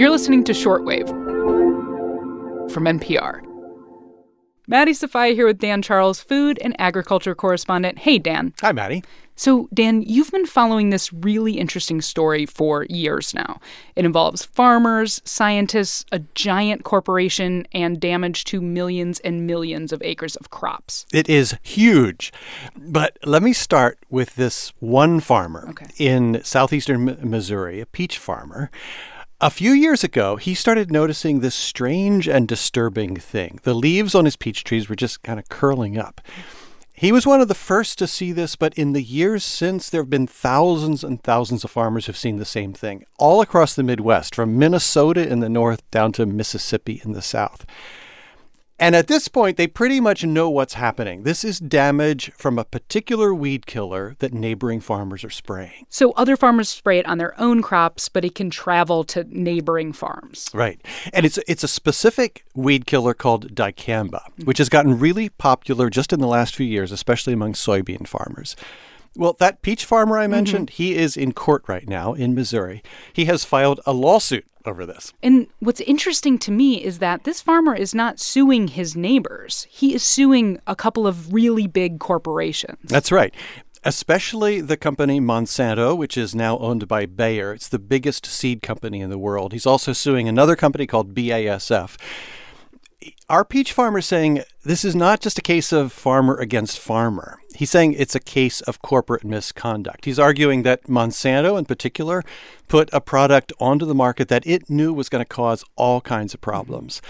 You're listening to Shortwave from NPR. Maddie Safai here with Dan Charles, food and agriculture correspondent. Hey, Dan. Hi, Maddie. So, Dan, you've been following this really interesting story for years now. It involves farmers, scientists, a giant corporation, and damage to millions and millions of acres of crops. It is huge. But let me start with this one farmer in southeastern Missouri, a peach farmer. A few years ago, he started noticing this strange and disturbing thing. The leaves on his peach trees were just kind of curling up. He was one of the first to see this, but in the years since, there have been thousands and thousands of farmers who've seen the same thing all across the Midwest, from Minnesota in the north down to Mississippi in the south. And at this point, they pretty much know what's happening. This is damage from a particular weed killer that neighboring farmers are spraying. So other farmers spray it on their own crops, but it can travel to neighboring farms. Right. And it's a specific weed killer called dicamba, which has gotten really popular just in the last few years, especially among soybean farmers. Well, that peach farmer I mentioned, he is in court right now in Missouri. He has filed a lawsuit over this. And what's interesting to me is that this farmer is not suing his neighbors. He is suing a couple of really big corporations. That's right. Especially the company Monsanto, which is now owned by Bayer. It's the biggest seed company in the world. He's also suing another company called BASF. Our peach farmer is saying this is not just a case of farmer against farmer. He's saying it's a case of corporate misconduct. He's arguing that Monsanto in particular put a product onto the market that it knew was going to cause all kinds of problems.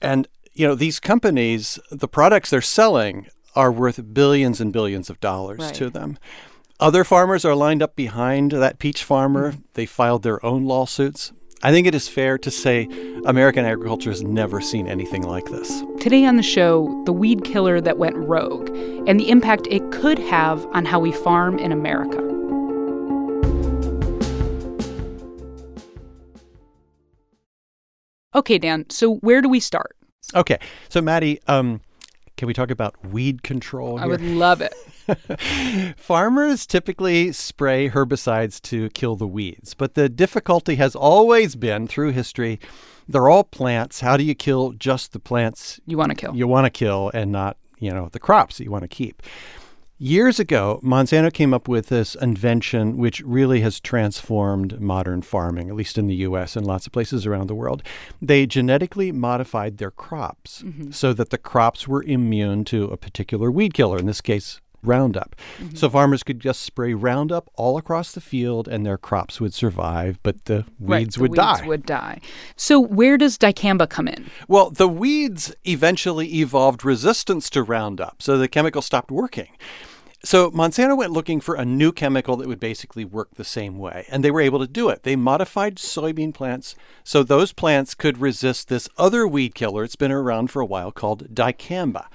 And, you know, these companies, the products they're selling are worth billions and billions of dollars to them. Other farmers are lined up behind that peach farmer. They filed their own lawsuits. I think it is fair to say American agriculture has never seen anything like this. Today on the show, the weed killer that went rogue and the impact it could have on how we farm in America. Okay, Dan, so where do we start? Okay, so Maddie, can we talk about weed control here? I would love it. Farmers typically spray herbicides to kill the weeds, but the difficulty has always been, through history, they're all plants. How do you kill just the plants you want to kill? You want to kill and not, you know, the crops that you want to keep. Years ago, Monsanto came up with this invention which really has transformed modern farming, at least in the U.S. and lots of places around the world. They genetically modified their crops so that the crops were immune to a particular weed killer, in this case, Roundup. So farmers could just spray Roundup all across the field and their crops would survive, but the weeds would die. So where does dicamba come in? Well, the weeds eventually evolved resistance to Roundup, so the chemical stopped working. So Monsanto went looking for a new chemical that would basically work the same way, and they were able to do it. They modified soybean plants so those plants could resist this other weed killer. It's been around for a while called dicamba.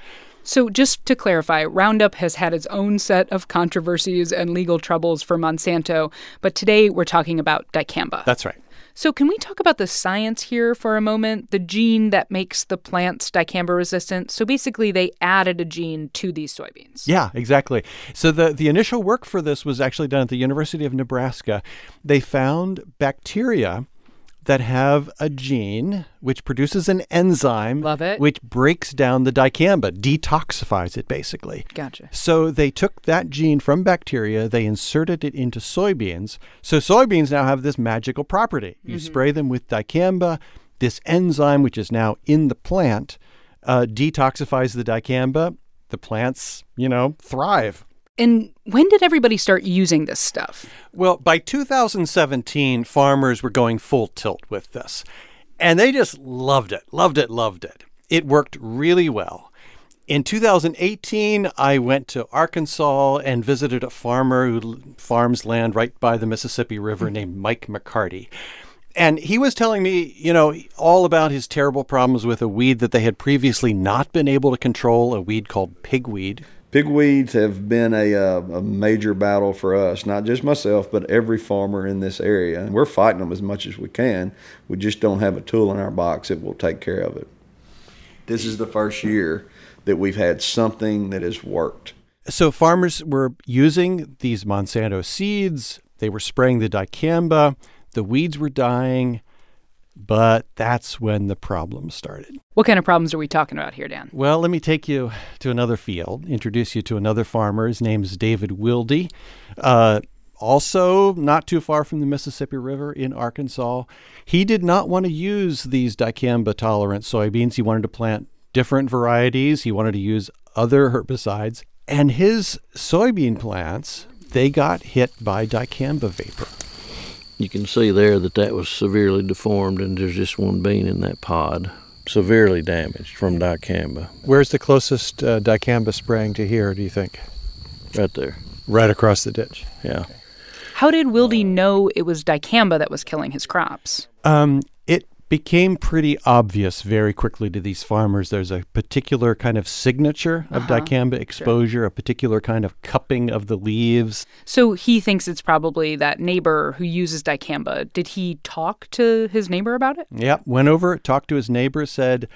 So just to clarify, Roundup has had its own set of controversies and legal troubles for Monsanto, but today we're talking about dicamba. That's right. So can we talk about the science here for a moment, the gene that makes the plants dicamba resistant? So basically they added a gene to these soybeans. Yeah, exactly. So the initial work for this was actually done at the University of Nebraska. They found bacteria that have a gene which produces an enzyme which breaks down the dicamba, detoxifies it basically. Gotcha. So they took that gene from bacteria, they inserted it into soybeans. So soybeans now have this magical property. You spray them with dicamba, this enzyme which is now in the plant detoxifies the dicamba, the plants, you know, thrive. And when did everybody start using this stuff? Well, by 2017, farmers were going full tilt with this. And they just loved it. It worked really well. In 2018, I went to Arkansas and visited a farmer who farms land right by the Mississippi River named Mike McCarty. And he was telling me, you know, all about his terrible problems with a weed that they had previously not been able to control, a weed called pigweed. Pigweeds have been a major battle for us, not just myself, but every farmer in this area. And we're fighting them as much as we can. We just don't have a tool in our box that will take care of it. This is the first year that we've had something that has worked. So farmers were using these Monsanto seeds. They were spraying the dicamba. The weeds were dying. But that's when the problem started. What kind of problems are we talking about here, Dan? Well, let me take you to another field, introduce you to another farmer. His name's David Wildy. Also not too far from the Mississippi River in Arkansas. He did not want to use these dicamba-tolerant soybeans. He wanted to plant different varieties. He wanted to use other herbicides. And his soybean plants, they got hit by dicamba vapor. You can see there that that was severely deformed, and there's just one bean in that pod, severely damaged from dicamba. Where's the closest dicamba spraying to here, do you think? Right there. Right across the ditch? Yeah. Okay. How did Wildy know it was dicamba that was killing his crops? It became pretty obvious very quickly to these farmers. There's a particular kind of signature of dicamba exposure, sure. A particular kind of cupping of the leaves. So he thinks it's probably that neighbor who uses dicamba. Did he talk to his neighbor about it? Yeah, went over, talked to his neighbor, said,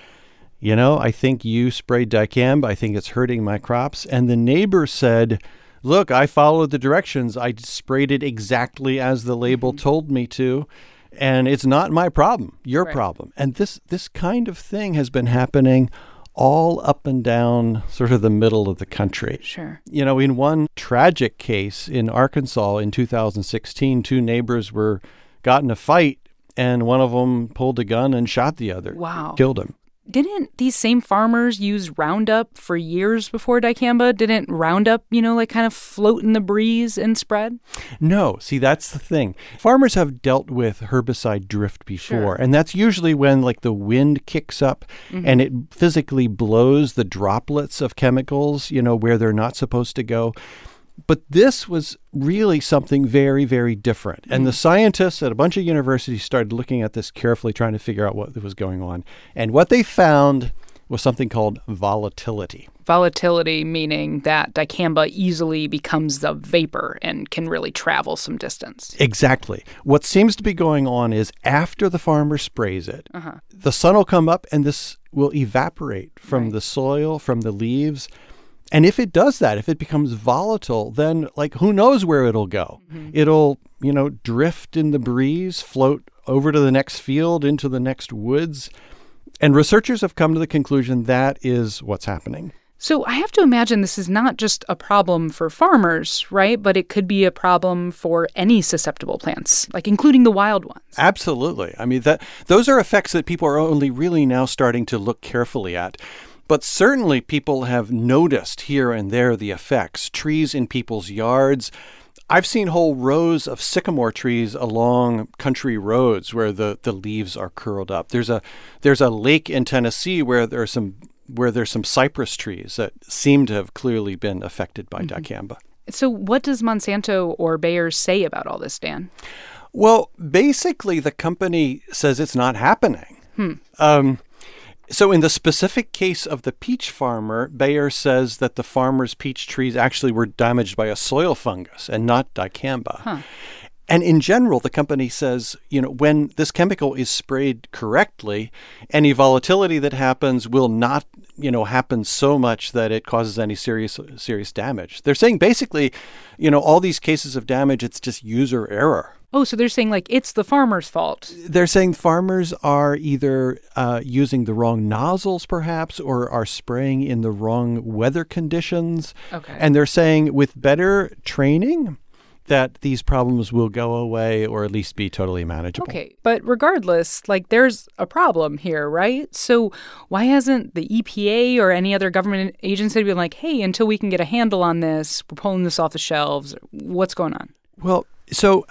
you know, I think you sprayed dicamba. I think it's hurting my crops. And the neighbor said, look, I followed the directions. I sprayed it exactly as the label told me to, and it's not my problem, your problem. And this kind of thing has been happening all up and down sort of the middle of the country. Sure. You know, in one tragic case in Arkansas in 2016, two neighbors got in a fight, and one of them pulled a gun and shot the other. Wow. Killed him. Didn't these same farmers use Roundup for years before dicamba? Didn't Roundup, you know, like kind of float in the breeze and spread? No. See, that's the thing. Farmers have dealt with herbicide drift before, sure. And that's usually when, like, the wind kicks up and it physically blows the droplets of chemicals, you know, where they're not supposed to go. But this was really something very, very different. And the scientists at a bunch of universities started looking at this carefully, trying to figure out what was going on. And what they found was something called volatility. Volatility meaning that dicamba easily becomes the vapor and can really travel some distance. Exactly. What seems to be going on is after the farmer sprays it, the sun will come up and this will evaporate from the soil, from the leaves. And if it does that, if it becomes volatile, then, like, who knows where it'll go? It'll, you know, drift in the breeze, float over to the next field, into the next woods. And researchers have come to the conclusion that is what's happening. So I have to imagine this is not just a problem for farmers, right? But it could be a problem for any susceptible plants, like including the wild ones. Absolutely. I mean, those are effects that people are only really now starting to look carefully at. But certainly people have noticed here and there the effects, trees in people's yards. I've seen whole rows of sycamore trees along country roads where the leaves are curled up. There's a lake in Tennessee where there's some cypress trees that seem to have clearly been affected by dicamba. So what does Monsanto or Bayer say about all this, Dan? Well, basically the company says it's not happening. So in the specific case of the peach farmer, Bayer says that the farmer's peach trees actually were damaged by a soil fungus and not dicamba. And in general, the company says, you know, when this chemical is sprayed correctly, any volatility that happens will not, you know, happen so much that it causes any serious damage. They're saying basically, you know, all these cases of damage, it's just user error. Oh, so they're saying, like, it's the farmer's fault. They're saying farmers are either using the wrong nozzles, perhaps, or are spraying in the wrong weather conditions. Okay. And they're saying with better training that these problems will go away or at least be totally manageable. Okay, but regardless, like, there's a problem here, right? So why hasn't the EPA or any other government agency been like, hey, until we can get a handle on this, we're pulling this off the shelves? What's going on? Well, so,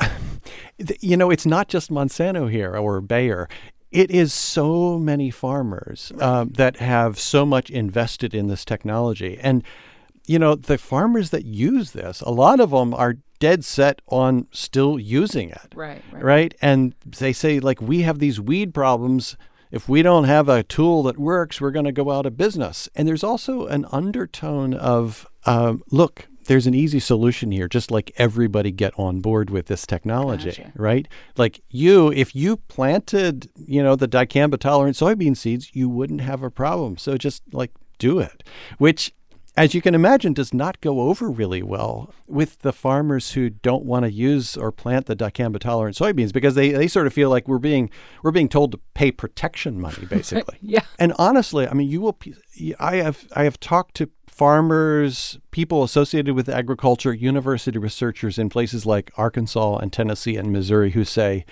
you know, it's not just Monsanto here or Bayer. It is so many farmers that have so much invested in this technology. And, you know, the farmers that use this, a lot of them are dead set on still using it. Right? And they say, like, we have these weed problems. If we don't have a tool that works, we're going to go out of business. And there's also an undertone of, look, there's an easy solution here. Just, like, everybody get on board with this technology, right? Like, if you planted, you know, the dicamba tolerant soybean seeds, you wouldn't have a problem. So just, like, do it, which as you can imagine, does not go over really well with the farmers who don't want to use or plant the dicamba-tolerant soybeans, because they sort of feel like we're being told to pay protection money, basically. Yeah. And honestly, I mean, I have talked to farmers, people associated with agriculture, university researchers in places like Arkansas and Tennessee and Missouri who say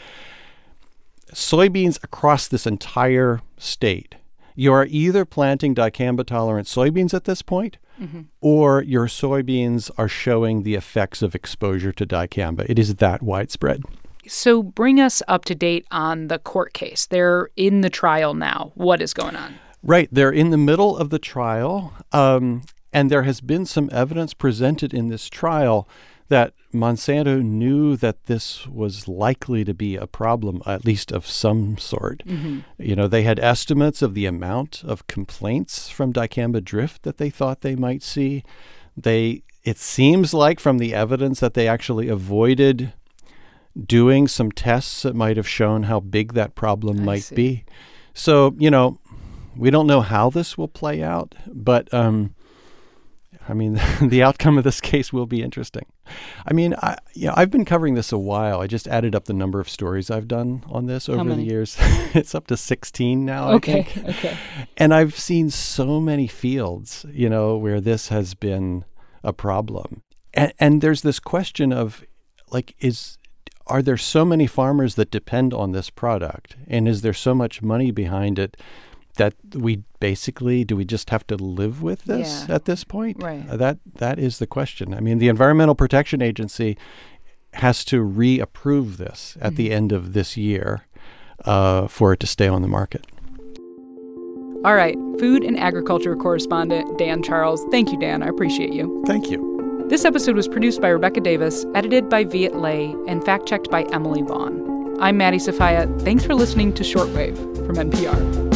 soybeans across this entire state, you are either planting dicamba-tolerant soybeans at this point, mm-hmm. or your soybeans are showing the effects of exposure to dicamba. It is that widespread. So bring us up to date on the court case. They're in the trial now. What is going on? Right. They're in the middle of the trial, and there has been some evidence presented in this trial that Monsanto knew that this was likely to be a problem, at least of some sort. Mm-hmm. You know, they had estimates of the amount of complaints from dicamba drift that they thought they might see. It seems like from the evidence that they actually avoided doing some tests that might have shown how big that problem might be. So, you know, we don't know how this will play out, but I mean, the outcome of this case will be interesting. I mean, I've been covering this a while. I just added up the number of stories I've done on this over the years. It's up to 16 now, I think. Okay. And I've seen so many fields, you know, where this has been a problem. And there's this question of, like, are there so many farmers that depend on this product? And is there so much money behind it that do we just have to live with this at this point? Right. That is the question. I mean, the Environmental Protection Agency has to reapprove this at the end of this year for it to stay on the market. All right. Food and agriculture correspondent Dan Charles. Thank you, Dan. I appreciate you. Thank you. This episode was produced by Rebecca Davis, edited by Viet Le, and fact-checked by Emily Vaughn. I'm Maddie Safai. Thanks for listening to Shortwave from NPR.